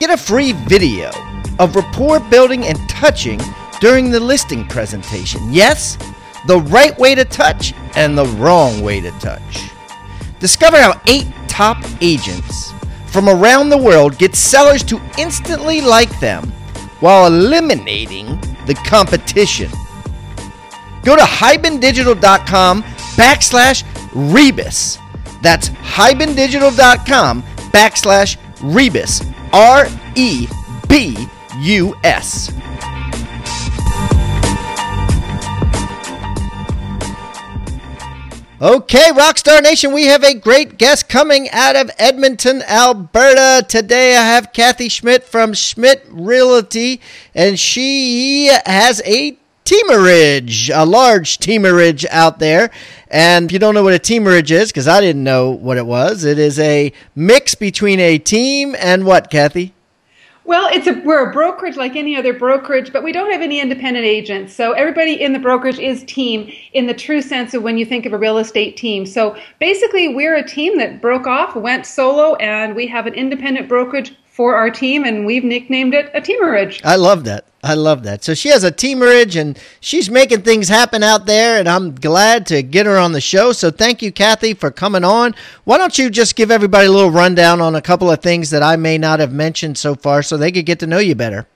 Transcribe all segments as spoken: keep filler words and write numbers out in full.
Get a free video of rapport building and touching during the listing presentation. Yes, the right way to touch and the wrong way to touch. Discover how eight top agents from around the world get sellers to instantly like them while eliminating the competition. Go to hybendigital.com backslash Rebus. That's hybendigital.com backslash Rebus. R E B U S. Okay, Rockstar Nation, we have a great guest coming out of Edmonton, Alberta. Today I have Kathy Schmidt from Schmidt Realty, and she has a teamerage, a large teamerage out there. And if you don't know what a teamerage is, because I didn't know what it was, it is a mix between a team and what, Kathy? Well, it's a we're a brokerage like any other brokerage, but we don't have any independent agents. So everybody in the brokerage is team in the true sense of when you think of a real estate team. So basically, we're a team that broke off, went solo, and we have an independent brokerage for our team, and we've nicknamed it a teamerage. I love that. I love that. So she has a teamerage, and she's making things happen out there, and I'm glad to get her on the show. So thank you, Kathy, for coming on. Why don't you just give everybody a little rundown on a couple of things that I may not have mentioned so far so they could get to know you better?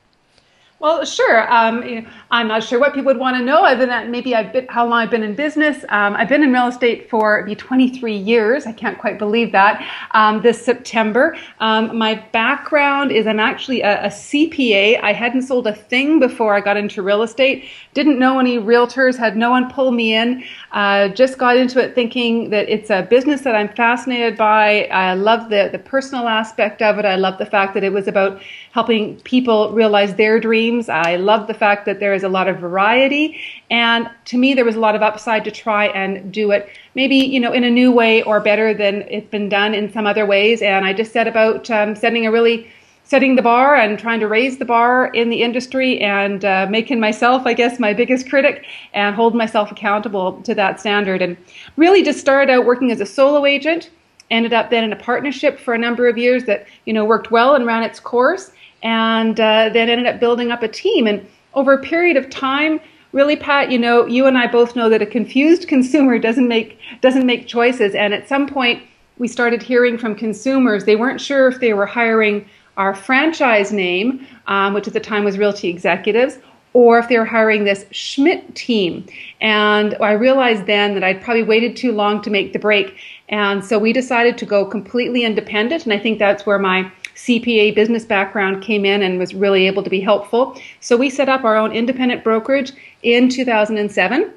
Well, sure. Um, you know, I'm not sure what people would want to know other than maybe I've been, how long I've been in business. Um, I've been in real estate for it'd be twenty-three years. I can't quite believe that. Um, this September, um, my background is I'm actually a, a C P A. I hadn't sold a thing before I got into real estate. Didn't know any realtors. Had no one pull me in. Uh, just got into it thinking that it's a business that I'm fascinated by. I love the the personal aspect of it. I love the fact that it was about helping people realize their dreams. I love the fact that there is a lot of variety. And to me, there was a lot of upside to try and do it maybe, you know, in a new way or better than it's been done in some other ways. And I just set about um, setting a really setting the bar and trying to raise the bar in the industry and uh, making myself, I guess, my biggest critic and hold myself accountable to that standard. And really just started out working as a solo agent, ended up then in a partnership for a number of years that, you know, worked well and ran its course, and uh, then ended up building up a team. And over a period of time, really, Pat, you know, you and I both know that a confused consumer doesn't make doesn't make choices. And at some point, we started hearing from consumers. They weren't sure if they were hiring our franchise name, um, which at the time was Realty Executives, or if they were hiring this Schmidt team. And I realized then that I'd probably waited too long to make the break. And so we decided to go completely independent. And I think that's where my C P A business background came in and was really able to be helpful. So we set up our own independent brokerage in two thousand seven.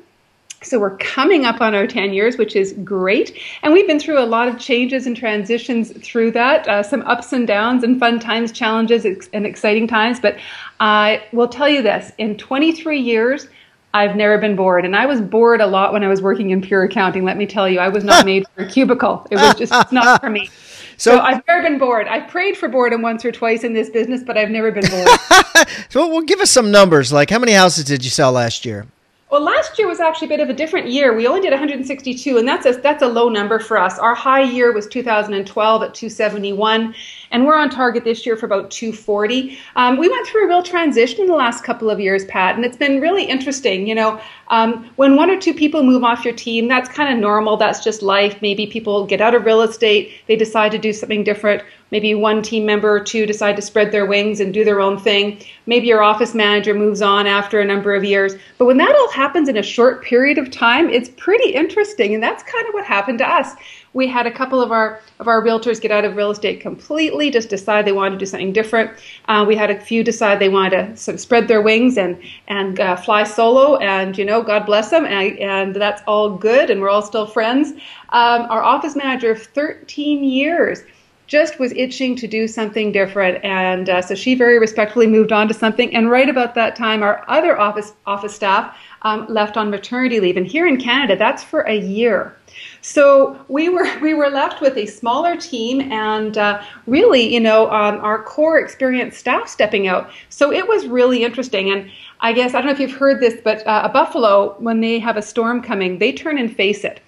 So we're coming up on our ten years, which is great. And we've been through a lot of changes and transitions through that, uh, some ups and downs and fun times, challenges and exciting times. But I will tell you this, in twenty-three years, I've never been bored. And I was bored a lot when I was working in pure accounting. Let me tell you, I was not made for a cubicle. It was just not for me. So, so I've never been bored. I prayed for boredom once or twice in this business, but I've never been bored. So well, give us some numbers. Like how many houses did you sell last year? Well, last year was actually a bit of a different year. We only did one hundred sixty-two, and that's a that's a low number for us. Our high year was two thousand twelve at two seventy-one, and we're on target this year for about two forty. Um, we went through a real transition in the last couple of years, Pat, and it's been really interesting. You know, um, when one or two people move off your team, that's kind of normal. That's just life. Maybe people get out of real estate. They decide to do something different. Maybe one team member or two decide to spread their wings and do their own thing. Maybe your office manager moves on after a number of years. But when that all happens in a short period of time, it's pretty interesting. And that's kind of what happened to us. We had a couple of our of our realtors get out of real estate completely, just decide they wanted to do something different. Uh, we had a few decide they wanted to sort of spread their wings and and uh, fly solo. And, you know, God bless them. And, and that's all good. And we're all still friends. Um, our office manager of thirteen years just was itching to do something different. And uh, so she very respectfully moved on to something. And right about that time, our other office office staff um, left on maternity leave. And here in Canada, that's for a year. So we were we were left with a smaller team and uh, really, you know, um, our core experienced staff stepping out. So it was really interesting. And I guess, I don't know if you've heard this, but uh, a buffalo, when they have a storm coming, they turn and face it.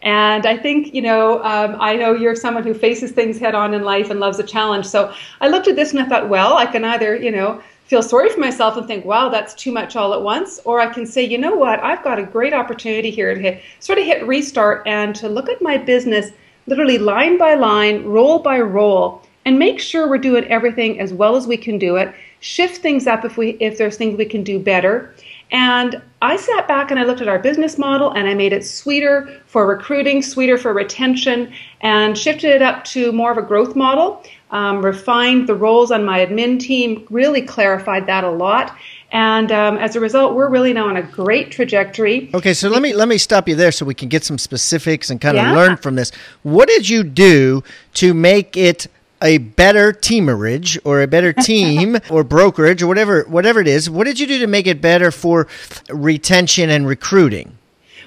And I think, you know, um, I know you're someone who faces things head on in life and loves a challenge. So I looked at this and I thought, well, I can either, you know, feel sorry for myself and think, wow, that's too much all at once. Or I can say, you know what, I've got a great opportunity here to hit, sort of hit restart and to look at my business literally line by line, roll by roll, and make sure we're doing everything as well as we can do it. Shift things up if we if there's things we can do better. And I sat back and I looked at our business model and I made it sweeter for recruiting, sweeter for retention, and shifted it up to more of a growth model, um, refined the roles on my admin team, really clarified that a lot. And um, as a result, we're really now on a great trajectory. Okay, so let me let me stop you there so we can get some specifics and kind of yeah. learn from this. What did you do to make it a better teamerage or a better team or brokerage or whatever whatever it is? What did you do to make it better for retention and recruiting?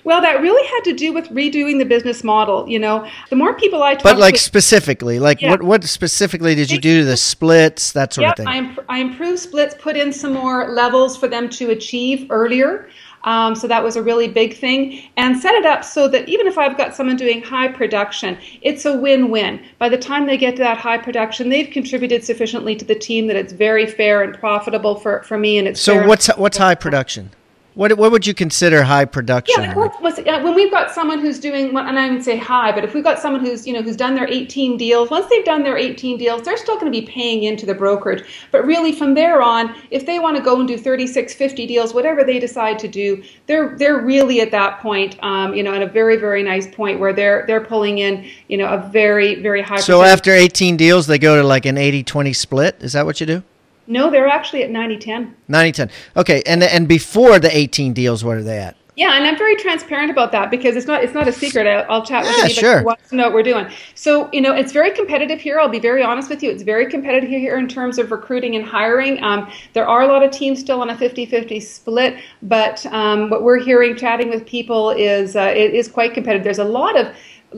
Well, that really had to do with redoing the business model. You know, the more people I talk but like to, specifically, like yeah. what what specifically did you do to the splits, that sort yep, of thing? I, imp- I improved splits, put in some more levels for them to achieve earlier. Um, so that was a really big thing, and set it up so that even if I've got someone doing high production, it's a win-win. By the time they get to that high production, they've contributed sufficiently to the team that it's very fair and profitable for, for me. And it's so fair what's and- what's high production? What what would you consider high production? Yeah, like what's, when we've got someone who's doing, and I would say high, but if we've got someone who's you know who's done their eighteen deals, once they've done their eighteen deals, they're still going to be paying into the brokerage. But really, from there on, if they want to go and do thirty-six, fifty deals, whatever they decide to do, they're they're really at that point, um, you know, at a very very nice point where they're they're pulling in, you know, a very very high. So percentage. After eighteen deals, they go to like an eighty-twenty split. Is that what you do? No, they're actually at ninety ten. ninety ten. Okay, and and before the eighteen deals, what are they at? Yeah, and I'm very transparent about that because it's not it's not a secret. I'll, I'll chat with yeah, anybody sure. who wants to know what we're doing. So, you know, it's very competitive here. I'll be very honest with you. It's very competitive here in terms of recruiting and hiring. Um, there are a lot of teams still on a fifty-fifty split, but um, what we're hearing chatting with people is uh, it is quite competitive. There's a lot of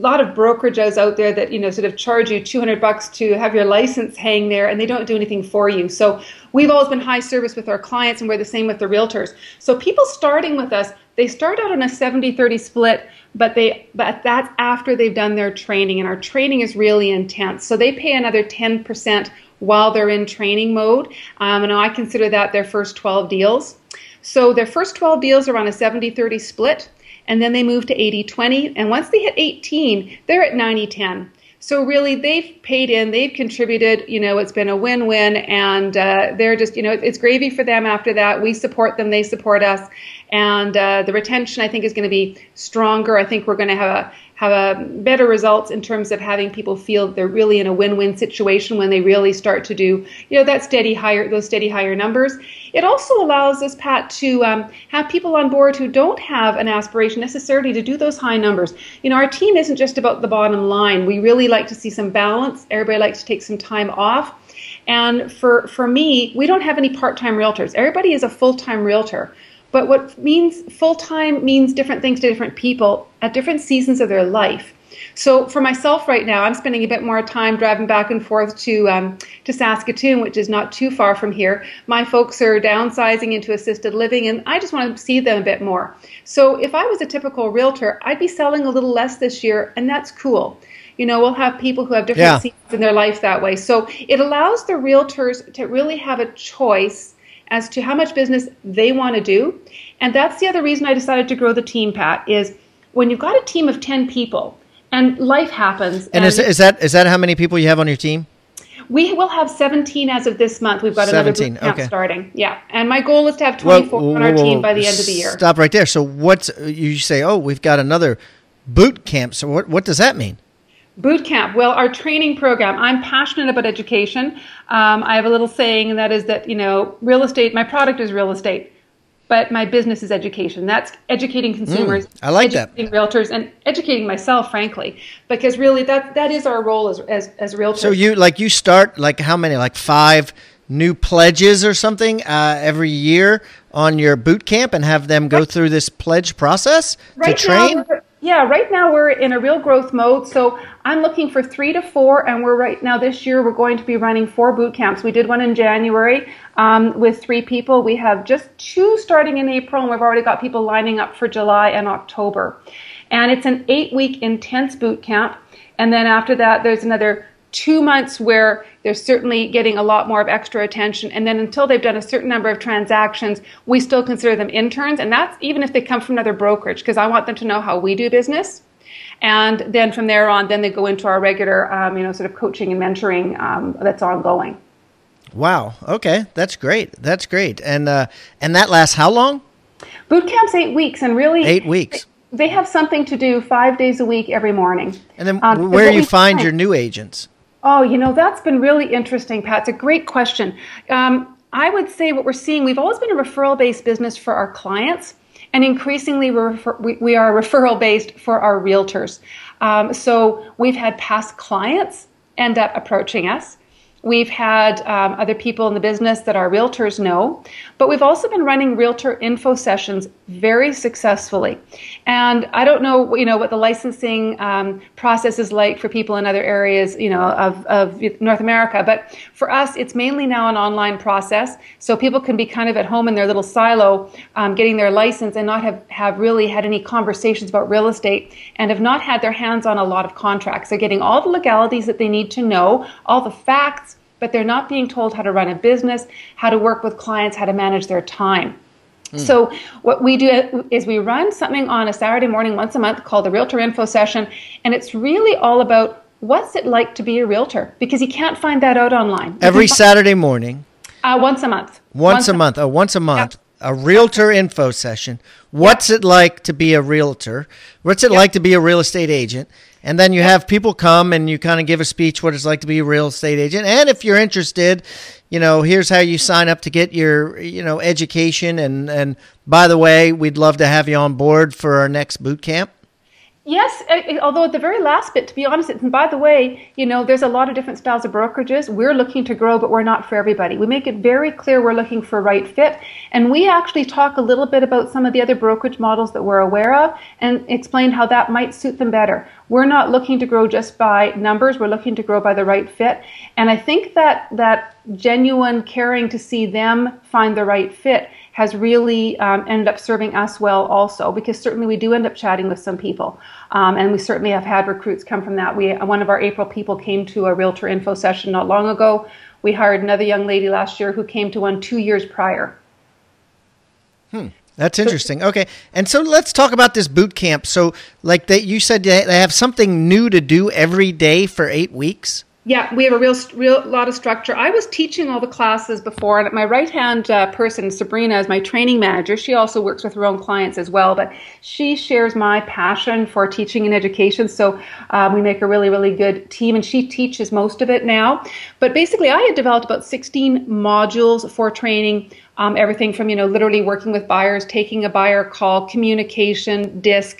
A lot of brokerages out there that, you know, sort of charge you two hundred bucks to have your license hang there, and they don't do anything for you. So we've always been high service with our clients, and we're the same with the realtors. So people starting with us, they start out on a seventy-thirty split, but they but that's after they've done their training, and our training is really intense. So they pay another ten percent while they're in training mode, um, and I consider that their first twelve deals. So their first twelve deals are on a seventy-thirty split. And then they move to eighty twenty, and once they hit eighteen, they're at ninety ten. So really, they've paid in, they've contributed, you know, it's been a win-win, and uh, they're just, you know, it's gravy for them after that. We support them, they support us, and uh, the retention, I think, is going to be stronger. I think we're going to have a, have a better results in terms of having people feel they're really in a win-win situation when they really start to do, you know, that steady higher, those steady higher numbers. It also allows us, Pat, to um, have people on board who don't have an aspiration necessarily to do those high numbers. You know, our team isn't just about the bottom line. We really like to see some balance. Everybody likes to take some time off. And for, for me, we don't have any part-time realtors. Everybody is a full-time realtor. But what means full-time means different things to different people at different seasons of their life. So for myself right now, I'm spending a bit more time driving back and forth to um, to Saskatoon, which is not too far from here. My folks are downsizing into assisted living, and I just want to see them a bit more. So if I was a typical realtor, I'd be selling a little less this year, and that's cool. You know, we'll have people who have different yeah. seasons in their life that way. So it allows the realtors to really have a choice as to how much business they want to do. And that's the other reason I decided to grow the team, Pat, is when you've got a team of ten people, and life happens. And, and is, is that is that how many people you have on your team? We will have seventeen as of this month. We've got seventeen, another boot camp okay. starting. Yeah. And my goal is to have twenty-four well, on our well, team by the end of the year. Stop right there. So what's, you say, oh, we've got another boot camp. So what, what does that mean? Boot camp. Well, our training program. I'm passionate about education. Um, I have a little saying, and that is that, you know, real estate, my product is real estate. but my business is education. That's educating consumers, mm, I like educating that. Realtors, and educating myself, frankly, because really that that is our role as, as as realtors. So you like you start like how many like five new pledges or something uh, every year on your boot camp and have them go right. through this pledge process right to train. Now, yeah, right now we're in a real growth mode, so I'm looking for three to four, and we're right now this year we're going to be running four boot camps. We did one in January um, with three people. We have just two starting in April, and we've already got people lining up for July and October. And it's an eight-week intense boot camp, and then after that there's another two months where they're certainly getting a lot more of extra attention. And then until they've done a certain number of transactions, we still consider them interns. And that's even if they come from another brokerage, because I want them to know how we do business. And then from there on, then they go into our regular, um, you know, sort of coaching and mentoring um, that's ongoing. Wow. Okay. That's great. That's great. And uh, and that lasts how long? Boot camp's eight weeks. And really, eight weeks. They, they have something to do five days a week every morning. And then um, where do you find your new agents? Oh, you know, that's been really interesting, Pat. It's a great question. Um, I would say what we're seeing, we've always been a referral-based business for our clients, and increasingly we're refer- we, we are referral-based for our realtors. Um, so we've had past clients end up approaching us. We've had um, other people in the business that our realtors know, but we've also been running realtor info sessions very successfully. And I don't know, you know, what the licensing um, process is like for people in other areas, you know, of, of North America. But for us, it's mainly now an online process, so people can be kind of at home in their little silo, um, getting their license, and not have, have really had any conversations about real estate, and have not had their hands on a lot of contracts. They're getting all the legalities that they need to know, all the facts, but they're not being told how to run a business, how to work with clients, how to manage their time. Mm. So what we do is we run something on a Saturday morning once a month called the Realtor Info Session, and it's really all about what's it like to be a realtor, because you can't find that out online. Every Saturday morning? Uh, once a month. Once, once a month. month. Oh, once a month. Yep. A Realtor Info Session. What's yep. it like to be a realtor? What's it yep. like to be a real estate agent? And then you have people come and you kind of give a speech what it's like to be a real estate agent. And if you're interested, you know, here's how you sign up to get your, you know, education. And, and by the way, we'd love to have you on board for our next boot camp. Yes, although at the very last bit, to be honest, and by the way, you know, there's a lot of different styles of brokerages. We're looking to grow, but we're not for everybody. We make it very clear we're looking for right fit, and we actually talk a little bit about some of the other brokerage models that we're aware of and explain how that might suit them better. We're not looking to grow just by numbers. We're looking to grow by the right fit, and I think that that genuine caring to see them find the right fit has really um, ended up serving us well also, because certainly we do end up chatting with some people. Um, and we certainly have had recruits come from that. We One of our April people came to a Realtor Info Session not long ago. We hired another young lady last year who came to one two years prior. Hmm. That's interesting. Okay. And so let's talk about this boot camp. So like they, you said they have something new to do every day for eight weeks? Yeah, we have a real, real lot of structure. I was teaching all the classes before, and my right-hand uh, person, Sabrina, is my training manager. She also works with her own clients as well, but she shares my passion for teaching and education, so um, we make a really, really good team, and she teaches most of it now. But basically, I had developed about sixteen modules for training. Um, everything from, you know, literally working with buyers, taking a buyer call, communication, D I S C,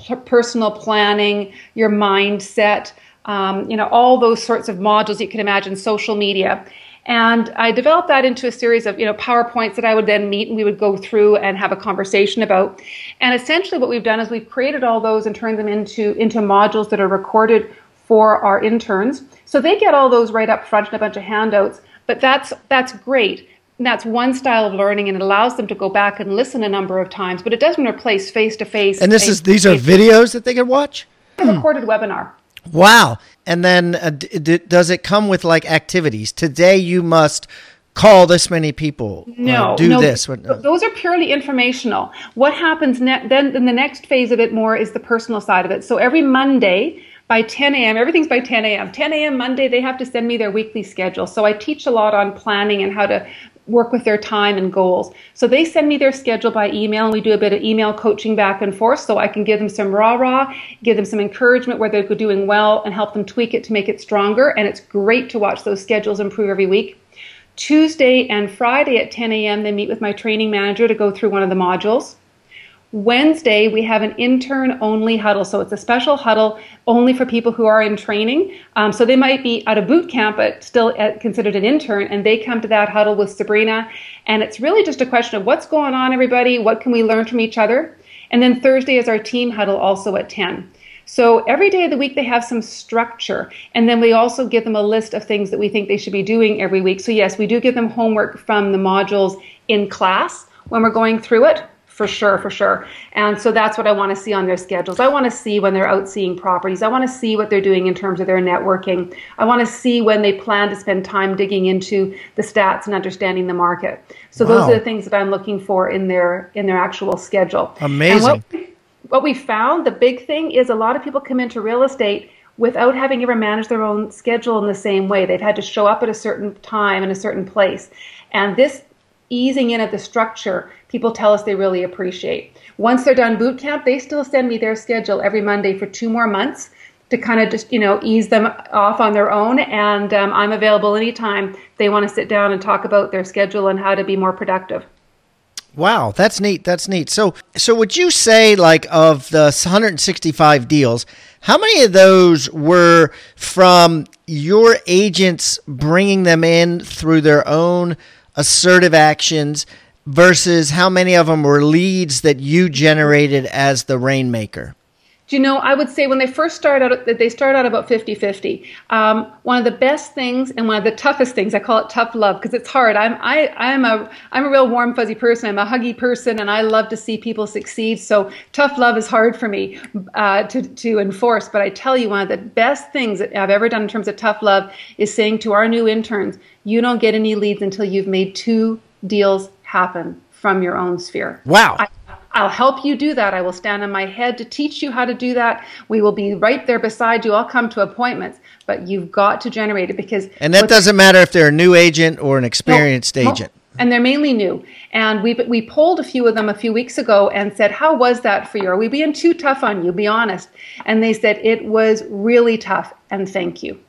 p- personal planning, your mindset, Um, you know, all those sorts of modules you can imagine, social media. And I developed that into a series of, you know, PowerPoints that I would then meet and we would go through and have a conversation about. And essentially what we've done is we've created all those and turned them into, into modules that are recorded for our interns. So they get all those right up front in a bunch of handouts, but that's that's great. And that's one style of learning, and it allows them to go back and listen a number of times, but it doesn't replace face-to-face. And this is these are videos that they can watch? A recorded webinar. Wow. And then uh, d- d- does it come with like activities? Today you must call this many people. No, do no, this. Those are purely informational. What happens ne- then in the next phase of it more is the personal side of it. So every Monday by ten a.m., everything's by ten a.m. ten a.m. Monday, they have to send me their weekly schedule. So I teach a lot on planning and how to work with their time and goals. So they send me their schedule by email, and we do a bit of email coaching back and forth, so I can give them some rah-rah, give them some encouragement where they're doing well, and help them tweak it to make it stronger. And it's great to watch those schedules improve every week. Tuesday and Friday at ten a.m., they meet with my training manager to go through one of the modules. Wednesday, we have an intern-only huddle. So it's a special huddle only for people who are in training. Um, so they might be out of boot camp, but still considered an intern. And they come to that huddle with Sabrina. And it's really just a question of what's going on, everybody? What can we learn from each other? And then Thursday is our team huddle also at ten. So every day of the week, they have some structure. And then we also give them a list of things that we think they should be doing every week. So yes, we do give them homework from the modules in class when we're going through it. For sure, for sure. And so that's what I want to see on their schedules. I want to see when they're out seeing properties. I want to see what they're doing in terms of their networking. I want to see when they plan to spend time digging into the stats and understanding the market. So wow. Those are the things that I'm looking for in their in their actual schedule. Amazing. And what, what we found, the big thing is a lot of people come into real estate without having ever managed their own schedule in the same way. They've had to show up at a certain time in a certain place. And this easing in of the structure, people tell us they really appreciate. Once they're done boot camp, they still send me their schedule every Monday for two more months to kind of just, you know, ease them off on their own. And um, I'm available anytime they want to sit down and talk about their schedule and how to be more productive. Wow, that's neat. That's neat. So, so would you say, like, of the one hundred sixty-five deals, how many of those were from your agents bringing them in through their own assertive actions versus how many of them were leads that you generated as the rainmaker? Do you know, I would say when they first start out, they start out about fifty-fifty. Um, one of the best things and one of the toughest things, I call it tough love because it's hard. I'm I I'm a I'm a real warm fuzzy person. I'm a huggy person, and I love to see people succeed. So tough love is hard for me uh, to to enforce. But I tell you, one of the best things that I've ever done in terms of tough love is saying to our new interns, "You don't get any leads until you've made two deals happen from your own sphere." Wow. I, I'll help you do that. I will stand on my head to teach you how to do that. We will be right there beside you. I'll come to appointments, but you've got to generate it because... And that doesn't matter if they're a new agent or an experienced no, agent. No. And they're mainly new. And we we polled a few of them a few weeks ago and said, how was that for you? Are we being too tough on you? Be honest. And they said, it was really tough. And thank you.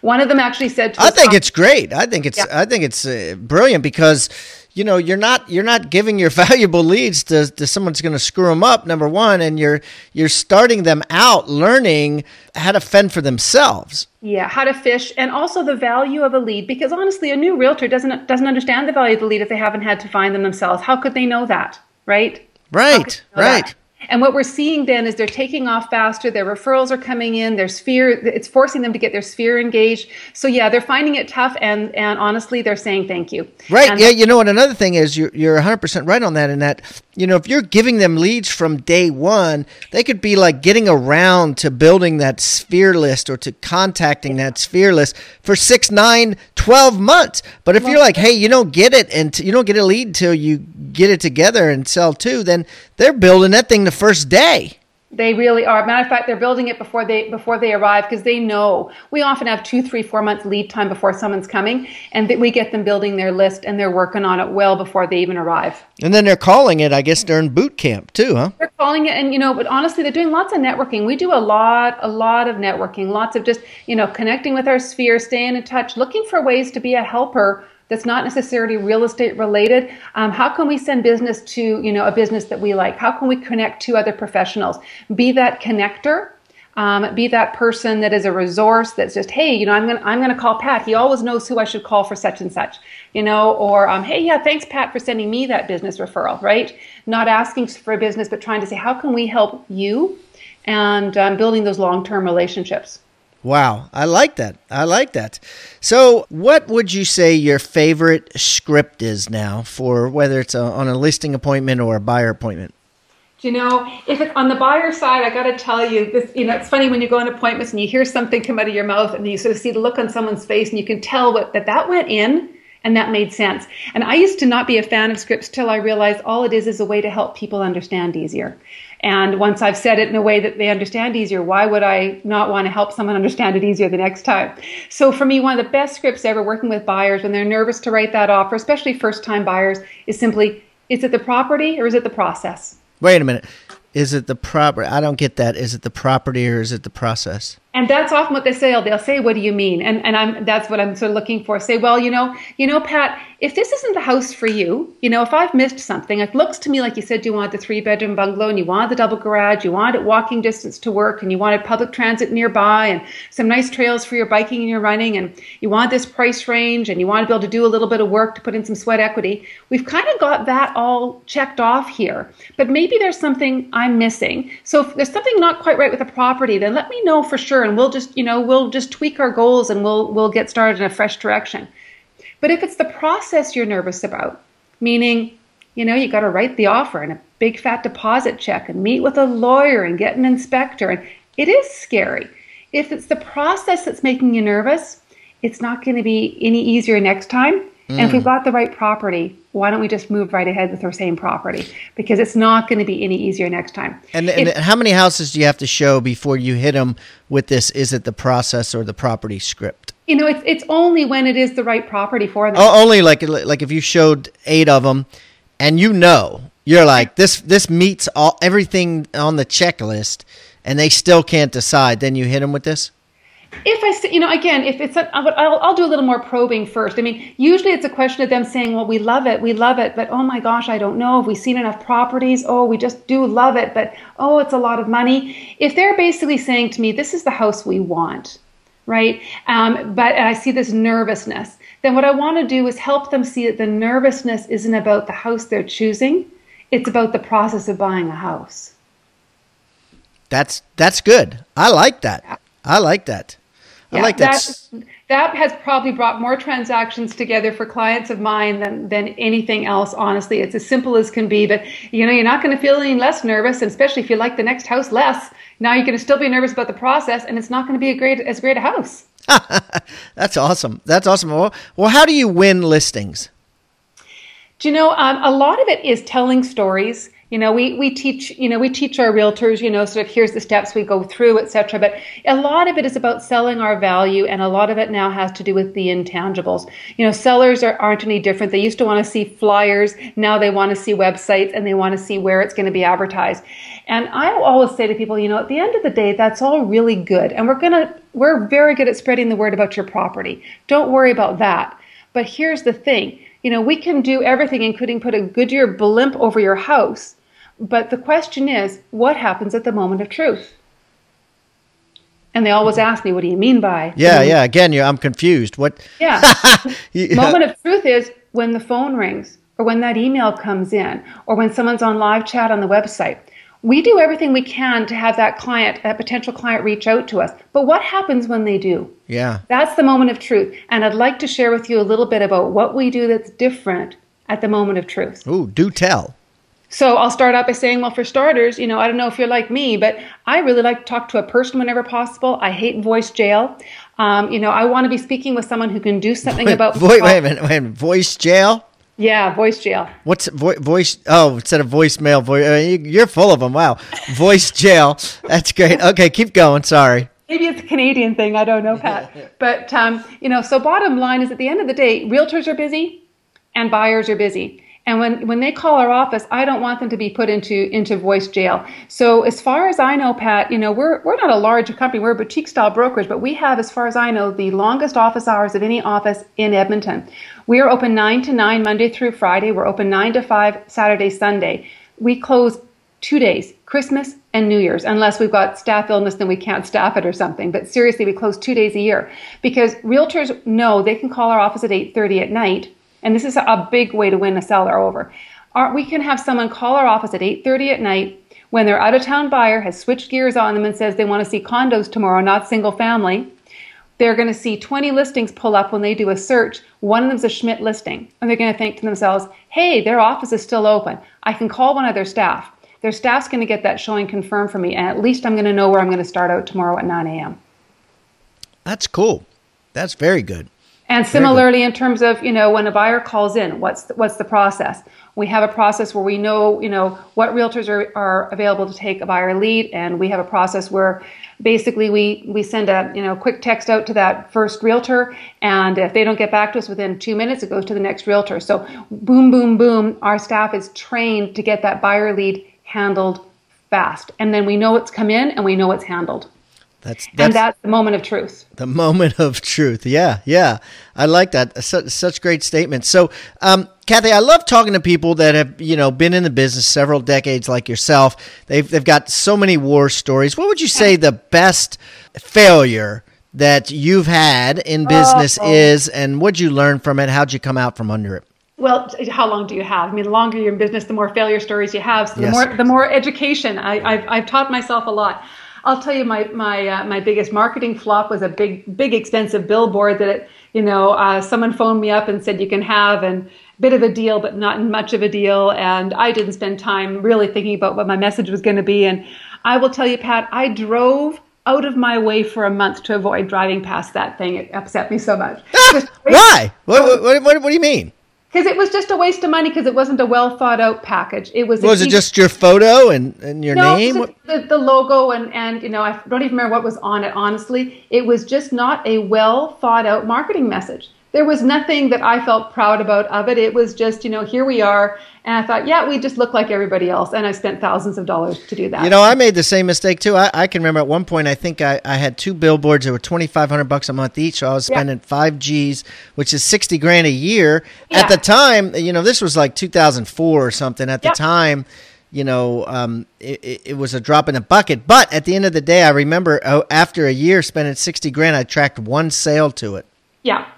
One of them actually said to us, I think it's great. I think it's yeah. I think it's uh, brilliant because... You know, you're not you're not giving your valuable leads to, to someone's going to screw them up, number one, and you're you're starting them out learning how to fend for themselves. Yeah, how to fish, and also the value of a lead, because honestly, a new realtor doesn't doesn't understand the value of the lead if they haven't had to find them themselves. How could they know that, right? Right, right. That? And what we're seeing then is they're taking off faster. Their referrals are coming in. Their sphere, it's forcing them to get their sphere engaged. So yeah, they're finding it tough. And, and honestly, they're saying thank you. Right. And yeah. You know, and another thing is you're, you're one hundred percent right on that. In that, you know, if you're giving them leads from day one, they could be like getting around to building that sphere list or to contacting that sphere list for six, nine, twelve months. But if well, you're like, hey, you don't get it and t- you don't get a lead until you get it together and sell two, then they're building that thing to first day. They really are. Matter of fact, they're building it before they before they arrive because they know we often have two, three, four months lead time before someone's coming, and that we get them building their list and they're working on it well before they even arrive. And then they're calling it, I guess, during boot camp too, huh? They're calling it, and you know, but honestly, they're doing lots of networking. We do a lot, a lot of networking, lots of just you know connecting with our sphere, staying in touch, looking for ways to be a helper. That's not necessarily real estate related. Um, how can we send business to, you know, a business that we like? How can we connect to other professionals? Be that connector, um, be that person that is a resource that's just, hey, you know, I'm gonna I'm gonna call Pat. He always knows who I should call for such and such, you know, or um, hey, yeah, thanks Pat for sending me that business referral, right? Not asking for business, but trying to say, how can we help you? And um, building those long-term relationships. Wow. I like that. I like that. So what would you say your favorite script is now for whether it's a, on a listing appointment or a buyer appointment? You know, if it's on the buyer side, I got to tell you this, you know, it's funny when you go on appointments and you hear something come out of your mouth and you sort of see the look on someone's face and you can tell what, that that went in and that made sense. And I used to not be a fan of scripts till I realized all it is is a way to help people understand easier. And once I've said it in a way that they understand easier, why would I not want to help someone understand it easier the next time? So for me, one of the best scripts ever working with buyers when they're nervous to write that offer, especially first-time buyers, is simply, is it the property or is it the process? Wait a minute. Is it the property? I don't get that. Is it the property or is it the process? And that's often what they say. They'll say, what do you mean? And and I'm that's what I'm sort of looking for. Say, well, you know, you know, Pat, if this isn't the house for you, you know, if I've missed something, it looks to me like you said you want the three-bedroom bungalow and you want the double garage, you want it walking distance to work and you wanted public transit nearby and some nice trails for your biking and your running and you want this price range and you want to be able to do a little bit of work to put in some sweat equity. We've kind of got that all checked off here, but maybe there's something I'm missing. So if there's something not quite right with the property, then let me know for sure. And we'll just, you know, we'll just tweak our goals and we'll we'll get started in a fresh direction. But if it's the process you're nervous about, meaning, you know, you got to write the offer and a big fat deposit check and meet with a lawyer and get an inspector, and it is scary. If it's the process that's making you nervous, it's not going to be any easier next time. Mm. And if we've got the right property, why don't we just move right ahead with our same property? Because it's not going to be any easier next time. And, and it, how many houses do you have to show before you hit them with this? Is it the process or the property script? You know, it's it's only when it is the right property for them. Oh, only like like if you showed eight of them, and you know, you're like this this meets all everything on the checklist, and they still can't decide. Then you hit them with this. If I, you know, again, if it's, a, I'll, I'll do a little more probing first. I mean, usually it's a question of them saying, well, we love it, we love it, but oh my gosh, I don't know. Have we seen enough properties? Oh, we just do love it, but oh, it's a lot of money. If they're basically saying to me, this is the house we want, right? Um, but and I see this nervousness, then what I want to do is help them see that the nervousness isn't about the house they're choosing. It's about the process of buying a house. That's, that's good. I like that. I like that. I yeah, like that. that. That has probably brought more transactions together for clients of mine than, than anything else, honestly. It's as simple as can be, but you know, you're not going to feel any less nervous, and especially if you like the next house less. Now you're going to still be nervous about the process, and it's not going to be a great as great a house. That's awesome. That's awesome. Well, well, how do you win listings? Do you know, um, a lot of it is telling stories. You know, we, we teach, you know, we teach our realtors, you know, sort of here's the steps we go through, et cetera. But a lot of it is about selling our value. And a lot of it now has to do with the intangibles. You know, sellers are, aren't any different. They used to want to see flyers. Now they want to see websites and they want to see where it's going to be advertised. And I always say to people, you know, at the end of the day, that's all really good. And we're going to, we're very good at spreading the word about your property. Don't worry about that. But here's the thing. You know, we can do everything, including put a Goodyear blimp over your house. But the question is, what happens at the moment of truth? And they always ask me, what do you mean by? Yeah, yeah. Again, I'm confused. What? Yeah. yeah. Moment of truth is when the phone rings or when that email comes in or when someone's on live chat on the website. We do everything we can to have that client, that potential client reach out to us. But what happens when they do? Yeah. That's the moment of truth. And I'd like to share with you a little bit about what we do that's different at the moment of truth. Ooh, do tell. So I'll start out by saying, well, for starters, you know, I don't know if you're like me, but I really like to talk to a person whenever possible. I hate voice jail. Um, you know, I want to be speaking with someone who can do something wait, about. Wait, wait a minute, wait a minute. Voice jail? Yeah, voice jail. What's vo- voice? Oh, instead of voicemail, voice. Uh, you're full of them. Wow, voice jail. That's great. Okay, keep going. Sorry. Maybe it's a Canadian thing. I don't know, Pat. But um, you know, so bottom line is, at the end of the day, realtors are busy, and buyers are busy. And when, when they call our office, I don't want them to be put into, into voice jail. So as far as I know, Pat, you know, we're we're not a large company. We're a boutique style brokerage, but we have, as far as I know, the longest office hours of any office in Edmonton. We are open nine to nine Monday through Friday. We're open nine to five Saturday, Sunday. We close two days, Christmas and New Year's, unless we've got staff illness, then we can't staff it or something. But seriously, we close two days a year because realtors know they can call our office at eight thirty at night. And this is a big way to win a seller over. Our, we can have someone call our office at eight thirty at night when their out-of-town buyer has switched gears on them and says they want to see condos tomorrow, not single family. They're going to see twenty listings pull up when they do a search. One of them's a Schmidt listing. And they're going to think to themselves, hey, their office is still open. I can call one of their staff. Their staff's going to get that showing confirmed for me. And at least I'm going to know where I'm going to start out tomorrow at nine a.m. That's cool. That's very good. And similarly, in terms of, you know, when a buyer calls in, what's the, what's the process? We have a process where we know, you know, what realtors are, are available to take a buyer lead. And we have a process where basically we, we send a, you know, quick text out to that first realtor. And if they don't get back to us within two minutes, it goes to the next realtor. So boom, boom, boom, our staff is trained to get that buyer lead handled fast. And then we know it's come in and we know it's handled. That's, that's and that's the moment of truth. The moment of truth. Yeah, yeah. I like that. Such, such great statements. So, um, Kathy, I love talking to people that have, you know, been in the business several decades like yourself. They've they've got so many war stories. What would you say the best failure that you've had in business oh. is, and what'd you learn from it? How'd you come out from under it? Well, how long do you have? I mean, the longer you're in business, the more failure stories you have. So the yes. more the more education. I, I've I've taught myself a lot. I'll tell you, my my uh, my biggest marketing flop was a big big expensive billboard that it, you know uh, someone phoned me up and said you can have, and a bit of a deal, but not much of a deal. And I didn't spend time really thinking about what my message was going to be. And I will tell you, Pat, I drove out of my way for a month to avoid driving past that thing. It upset me so much. Ah, why? What, what what what do you mean? Because it was just a waste of money, because it wasn't a well-thought-out package. It was. Was it just your photo and, and your no, name? No, the, the logo and, and, you know, I don't even remember what was on it, honestly. It was just not a well-thought-out marketing message. There was nothing that I felt proud about of it. It was just, you know, here we are. And I thought, yeah, we just look like everybody else. And I spent thousands of dollars to do that. You know, I made the same mistake, too. I, I can remember at one point, I think I, I had two billboards that were twenty-five hundred bucks a month each. So I was spending yeah. five Gs, which is sixty grand a year. Yeah. At the time, you know, this was like two thousand four or something. At the yeah. time, you know, um, it, it was a drop in the bucket. But at the end of the day, I remember oh, after a year spending sixty grand, I tracked one sale to it. Yeah.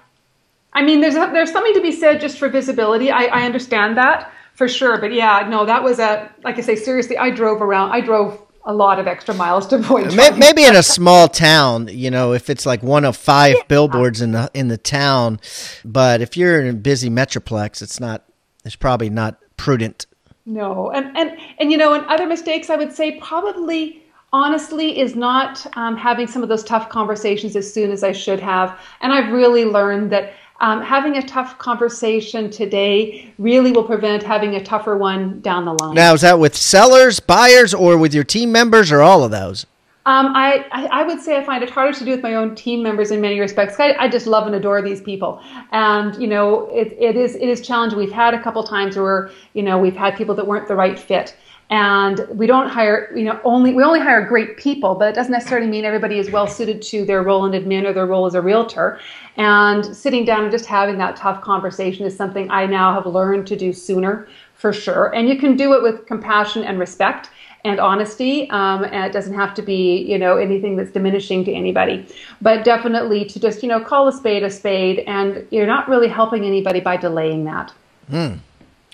I mean, there's a, there's something to be said just for visibility. I, I understand that for sure. But yeah, no, that was a, like I say, seriously, I drove around. I drove a lot of extra miles to avoid. Maybe, maybe in a small town, you know, if it's like one of five yeah. billboards in the, in the town. But if you're in a busy metroplex, it's not, it's probably not prudent. No. And, and, and you know, and other mistakes I would say probably honestly is not um, having some of those tough conversations as soon as I should have. And I've really learned that Um, having a tough conversation today really will prevent having a tougher one down the line. Now, is that with sellers, buyers, or with your team members, or all of those? Um, I, I would say I find it harder to do with my own team members in many respects. I, I just love and adore these people. And, you know, it, it is it is challenging. We've had a couple times where, you know, we've had people that weren't the right fit. And we don't hire, you know, only we only hire great people, but it doesn't necessarily mean everybody is well suited to their role in admin or their role as a realtor. And sitting down and just having that tough conversation is something I now have learned to do sooner, for sure. And you can do it with compassion and respect and honesty. Um, and it doesn't have to be, you know, anything that's diminishing to anybody. But definitely to just, you know, call a spade a spade, and you're not really helping anybody by delaying that. Mm.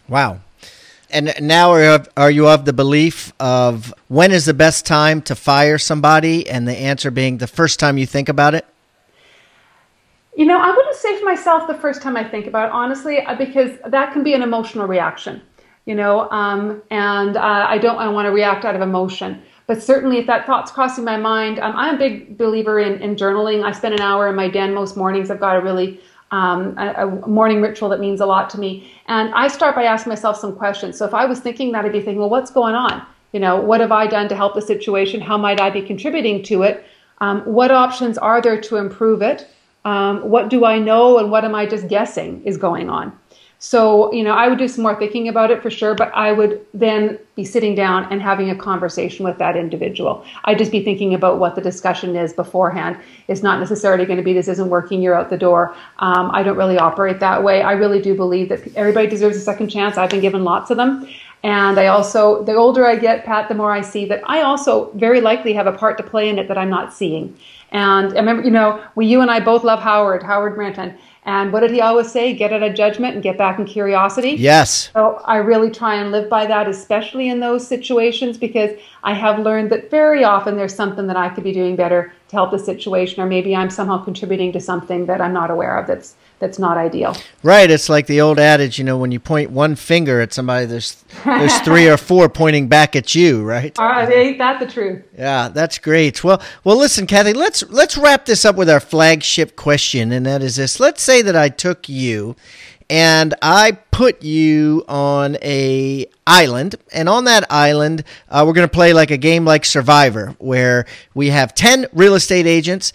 Wow. And now are you, of, are you of the belief of when is the best time to fire somebody, and the answer being the first time you think about it? You know, I wouldn't say for myself the first time I think about it, honestly, because that can be an emotional reaction, you know, um, and uh, I don't I want to react out of emotion. But certainly if that thought's crossing my mind, um, I'm a big believer in, in journaling. I spend an hour in my den most mornings. I've got a really... Um, a, a morning ritual that means a lot to me. And I start by asking myself some questions. So if I was thinking that, I'd be thinking, well, what's going on? You know, what have I done to help the situation? How might I be contributing to it? Um, what options are there to improve it? Um, what do I know, and what am I just guessing is going on? So, you know, I would do some more thinking about it for sure, but I would then be sitting down and having a conversation with that individual. I'd just be thinking about what the discussion is beforehand. It's not necessarily going to be, this isn't working, you're out the door. Um, I don't really operate that way. I really do believe that everybody deserves a second chance. I've been given lots of them. And I also, the older I get, Pat, the more I see that I also very likely have a part to play in it that I'm not seeing. And I remember, you know, we, you and I both love Howard, Howard Branton. And what did he always say? Get out of judgment and get back in curiosity. Yes. So I really try and live by that, especially in those situations, because I have learned that very often there's something that I could be doing better to help the situation, or maybe I'm somehow contributing to something that I'm not aware of that's that's not ideal. Right. It's like the old adage, you know, when you point one finger at somebody, there's there's three or four pointing back at you, right? All right, ain't that the truth? Yeah, that's great. Well, well, listen, Kathy, let's let's wrap this up with our flagship question, and that is this. Let's say that I took you and I put you on a island, and on that island, uh, we're going to play like a game like Survivor, where we have ten real estate agents.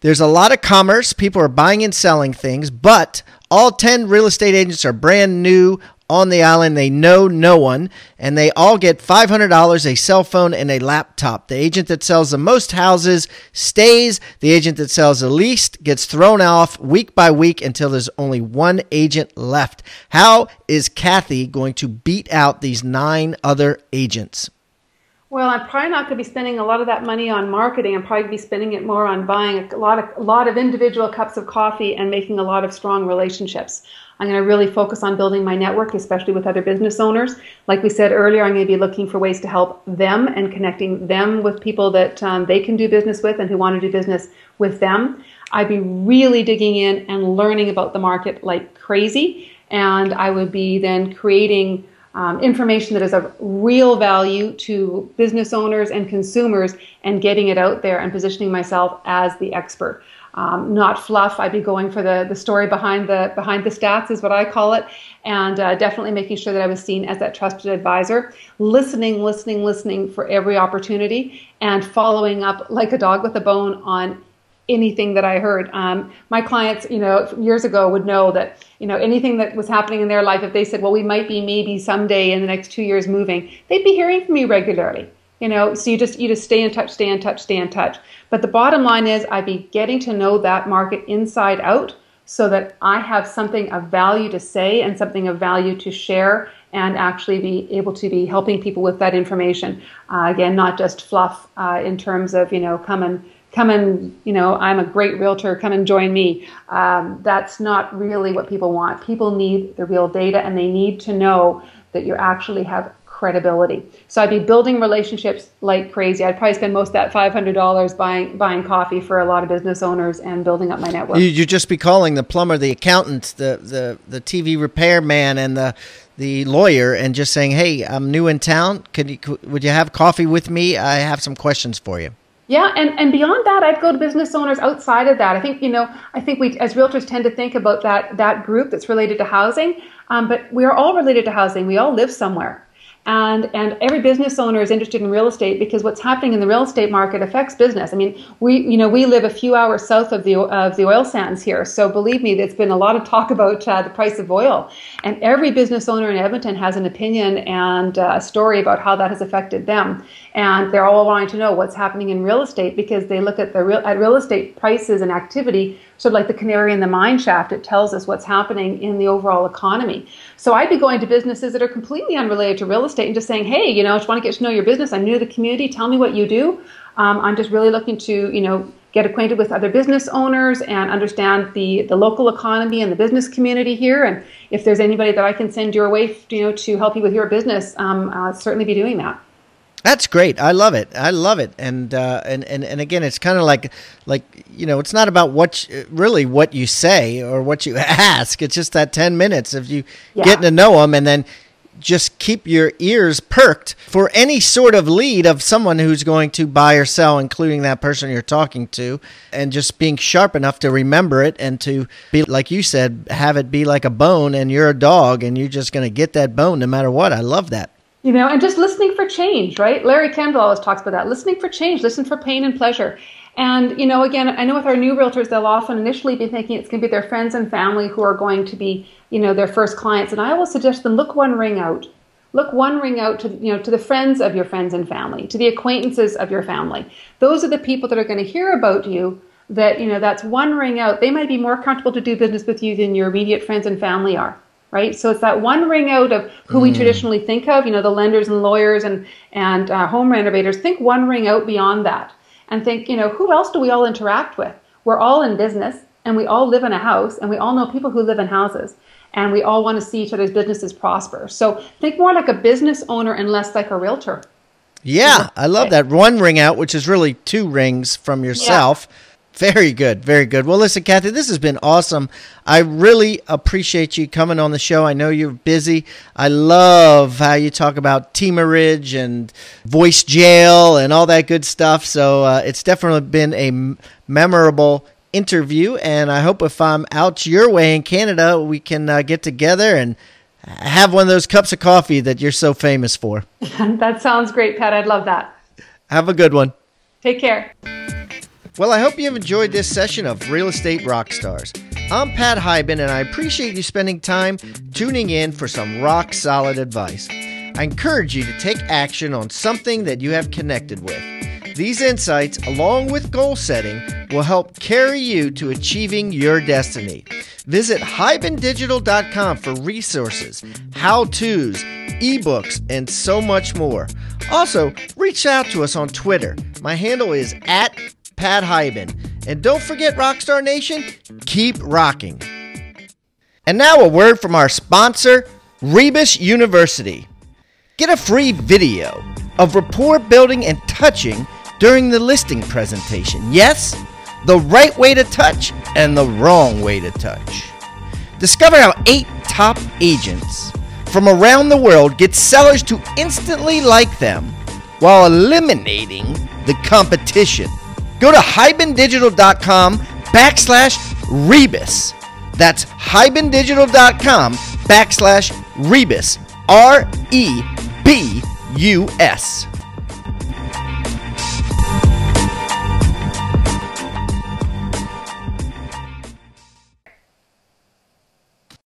There's a lot of commerce. People are buying and selling things, but all ten real estate agents are brand new on the island. They know no one, and they all get five hundred dollars, a cell phone, and a laptop. The agent that sells the most houses stays. The agent that sells the least gets thrown off week by week until there's only one agent left. How is Kathy going to beat out these nine other agents? Well, I'm probably not going to be spending a lot of that money on marketing. I'm probably going to be spending it more on buying a lot of a lot of individual cups of coffee and making a lot of strong relationships. I'm going to really focus on building my network, especially with other business owners. Like we said earlier, I'm going to be looking for ways to help them and connecting them with people that um, they can do business with and who want to do business with them. I'd be really digging in and learning about the market like crazy, and I would be then creating Um, information that is of real value to business owners and consumers, and getting it out there and positioning myself as the expert. Um, not fluff. I'd be going for the, the story behind the behind the stats is what I call it, and uh, definitely making sure that I was seen as that trusted advisor, listening, listening, listening for every opportunity, and following up like a dog with a bone on anything that I heard. Um, my clients, you know, years ago would know that, you know, anything that was happening in their life, if they said, well, we might be maybe someday in the next two years moving, they'd be hearing from me regularly, you know, so you just, you just stay in touch, stay in touch, stay in touch. But the bottom line is I'd be getting to know that market inside out so that I have something of value to say and something of value to share, and actually be able to be helping people with that information. Uh, again, not just fluff uh, in terms of, you know, come and Come and, you know, I'm a great realtor, come and join me. Um, that's not really what people want. People need the real data, and they need to know that you actually have credibility. So I'd be building relationships like crazy. I'd probably spend most of that five hundred dollars buying buying coffee for a lot of business owners and building up my network. You, you'd just be calling the plumber, the accountant, the, the, the T V repair man, and the the lawyer, and just saying, hey, I'm new in town. Could you, would you have coffee with me? I have some questions for you. Yeah, and, and beyond that, I'd go to business owners outside of that. I think, you know, I think we as realtors tend to think about that that group that's related to housing, um, but we are all related to housing. We all live somewhere. And and every business owner is interested in real estate, because what's happening in the real estate market affects business. I mean, we you know we live a few hours south of the of the oil sands here, so believe me, there's been a lot of talk about uh, the price of oil, and every business owner in Edmonton has an opinion and uh, a story about how that has affected them, and they're all wanting to know what's happening in real estate, because they look at the real at real estate prices and activity sort of like the canary in the mine shaft. It tells us what's happening in the overall economy. So I'd be going to businesses that are completely unrelated to real estate and just saying, hey, you know, I just want to get to know your business. I'm new to the community. Tell me what you do. Um, I'm just really looking to, you know, get acquainted with other business owners and understand the, the local economy and the business community here. And if there's anybody that I can send your way, you know, to help you with your business, um, I'll certainly be doing that. That's great. I love it. I love it. And uh, and, and, and again, it's kind of like, like you know, it's not about what you, really what you say or what you ask. It's just that ten minutes of you yeah. getting to know them, and then just keep your ears perked for any sort of lead of someone who's going to buy or sell, including that person you're talking to, and just being sharp enough to remember it and to be, like you said, have it be like a bone, and you're a dog and you're just going to get that bone no matter what. I love that. You know, and just listening for change, right? Larry Kendall always talks about that. Listening for change, listen for pain and pleasure. And, you know, again, I know with our new realtors, they'll often initially be thinking it's going to be their friends and family who are going to be, you know, their first clients. And I always suggest them, look one ring out. Look one ring out to, you know, to the friends of your friends and family, to the acquaintances of your family. Those are the people that are going to hear about you, that, you know, that's one ring out. They might be more comfortable to do business with you than your immediate friends and family are. Right, so it's that one ring out of who mm. we traditionally think of, you know, the lenders and lawyers and and uh, home renovators. Think one ring out beyond that, and think, you know, who else do we all interact with? We're all in business, and we all live in a house, and we all know people who live in houses, and we all want to see each other's businesses prosper. So think more like a business owner and less like a realtor. Yeah, I love that one ring out, which is really two rings from yourself. Yeah. Very good. Very good. Well, listen, Kathy, this has been awesome. I really appreciate you coming on the show. I know you're busy. I love how you talk about teamerage and voice jail and all that good stuff. So uh, it's definitely been a m- memorable interview. And I hope if I'm out your way in Canada, we can uh, get together and have one of those cups of coffee that you're so famous for. That sounds great, Pat. I'd love that. Have a good one. Take care. Well, I hope you've enjoyed this session of Real Estate Rockstars. I'm Pat Hiban, and I appreciate you spending time tuning in for some rock-solid advice. I encourage you to take action on something that you have connected with. These insights, along with goal setting, will help carry you to achieving your destiny. Visit hyben digital dot com for resources, how-tos, ebooks, and so much more. Also, reach out to us on Twitter. My handle is at Pat Hiban. And don't forget, Rockstar Nation, keep rocking. And now a word from our sponsor, Rebus University. Get a free video of rapport building and touching during the listing presentation. Yes, the right way to touch and the wrong way to touch. Discover how eight top agents from around the world get sellers to instantly like them while eliminating the competition. Go to hyben digital dot com backslash Rebus. That's hyben digital dot com backslash Rebus. R E B U S.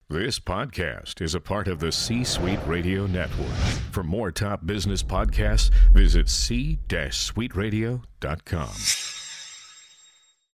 This podcast is a part of the C-Suite Radio Network. For more top business podcasts, visit c suite radio dot com.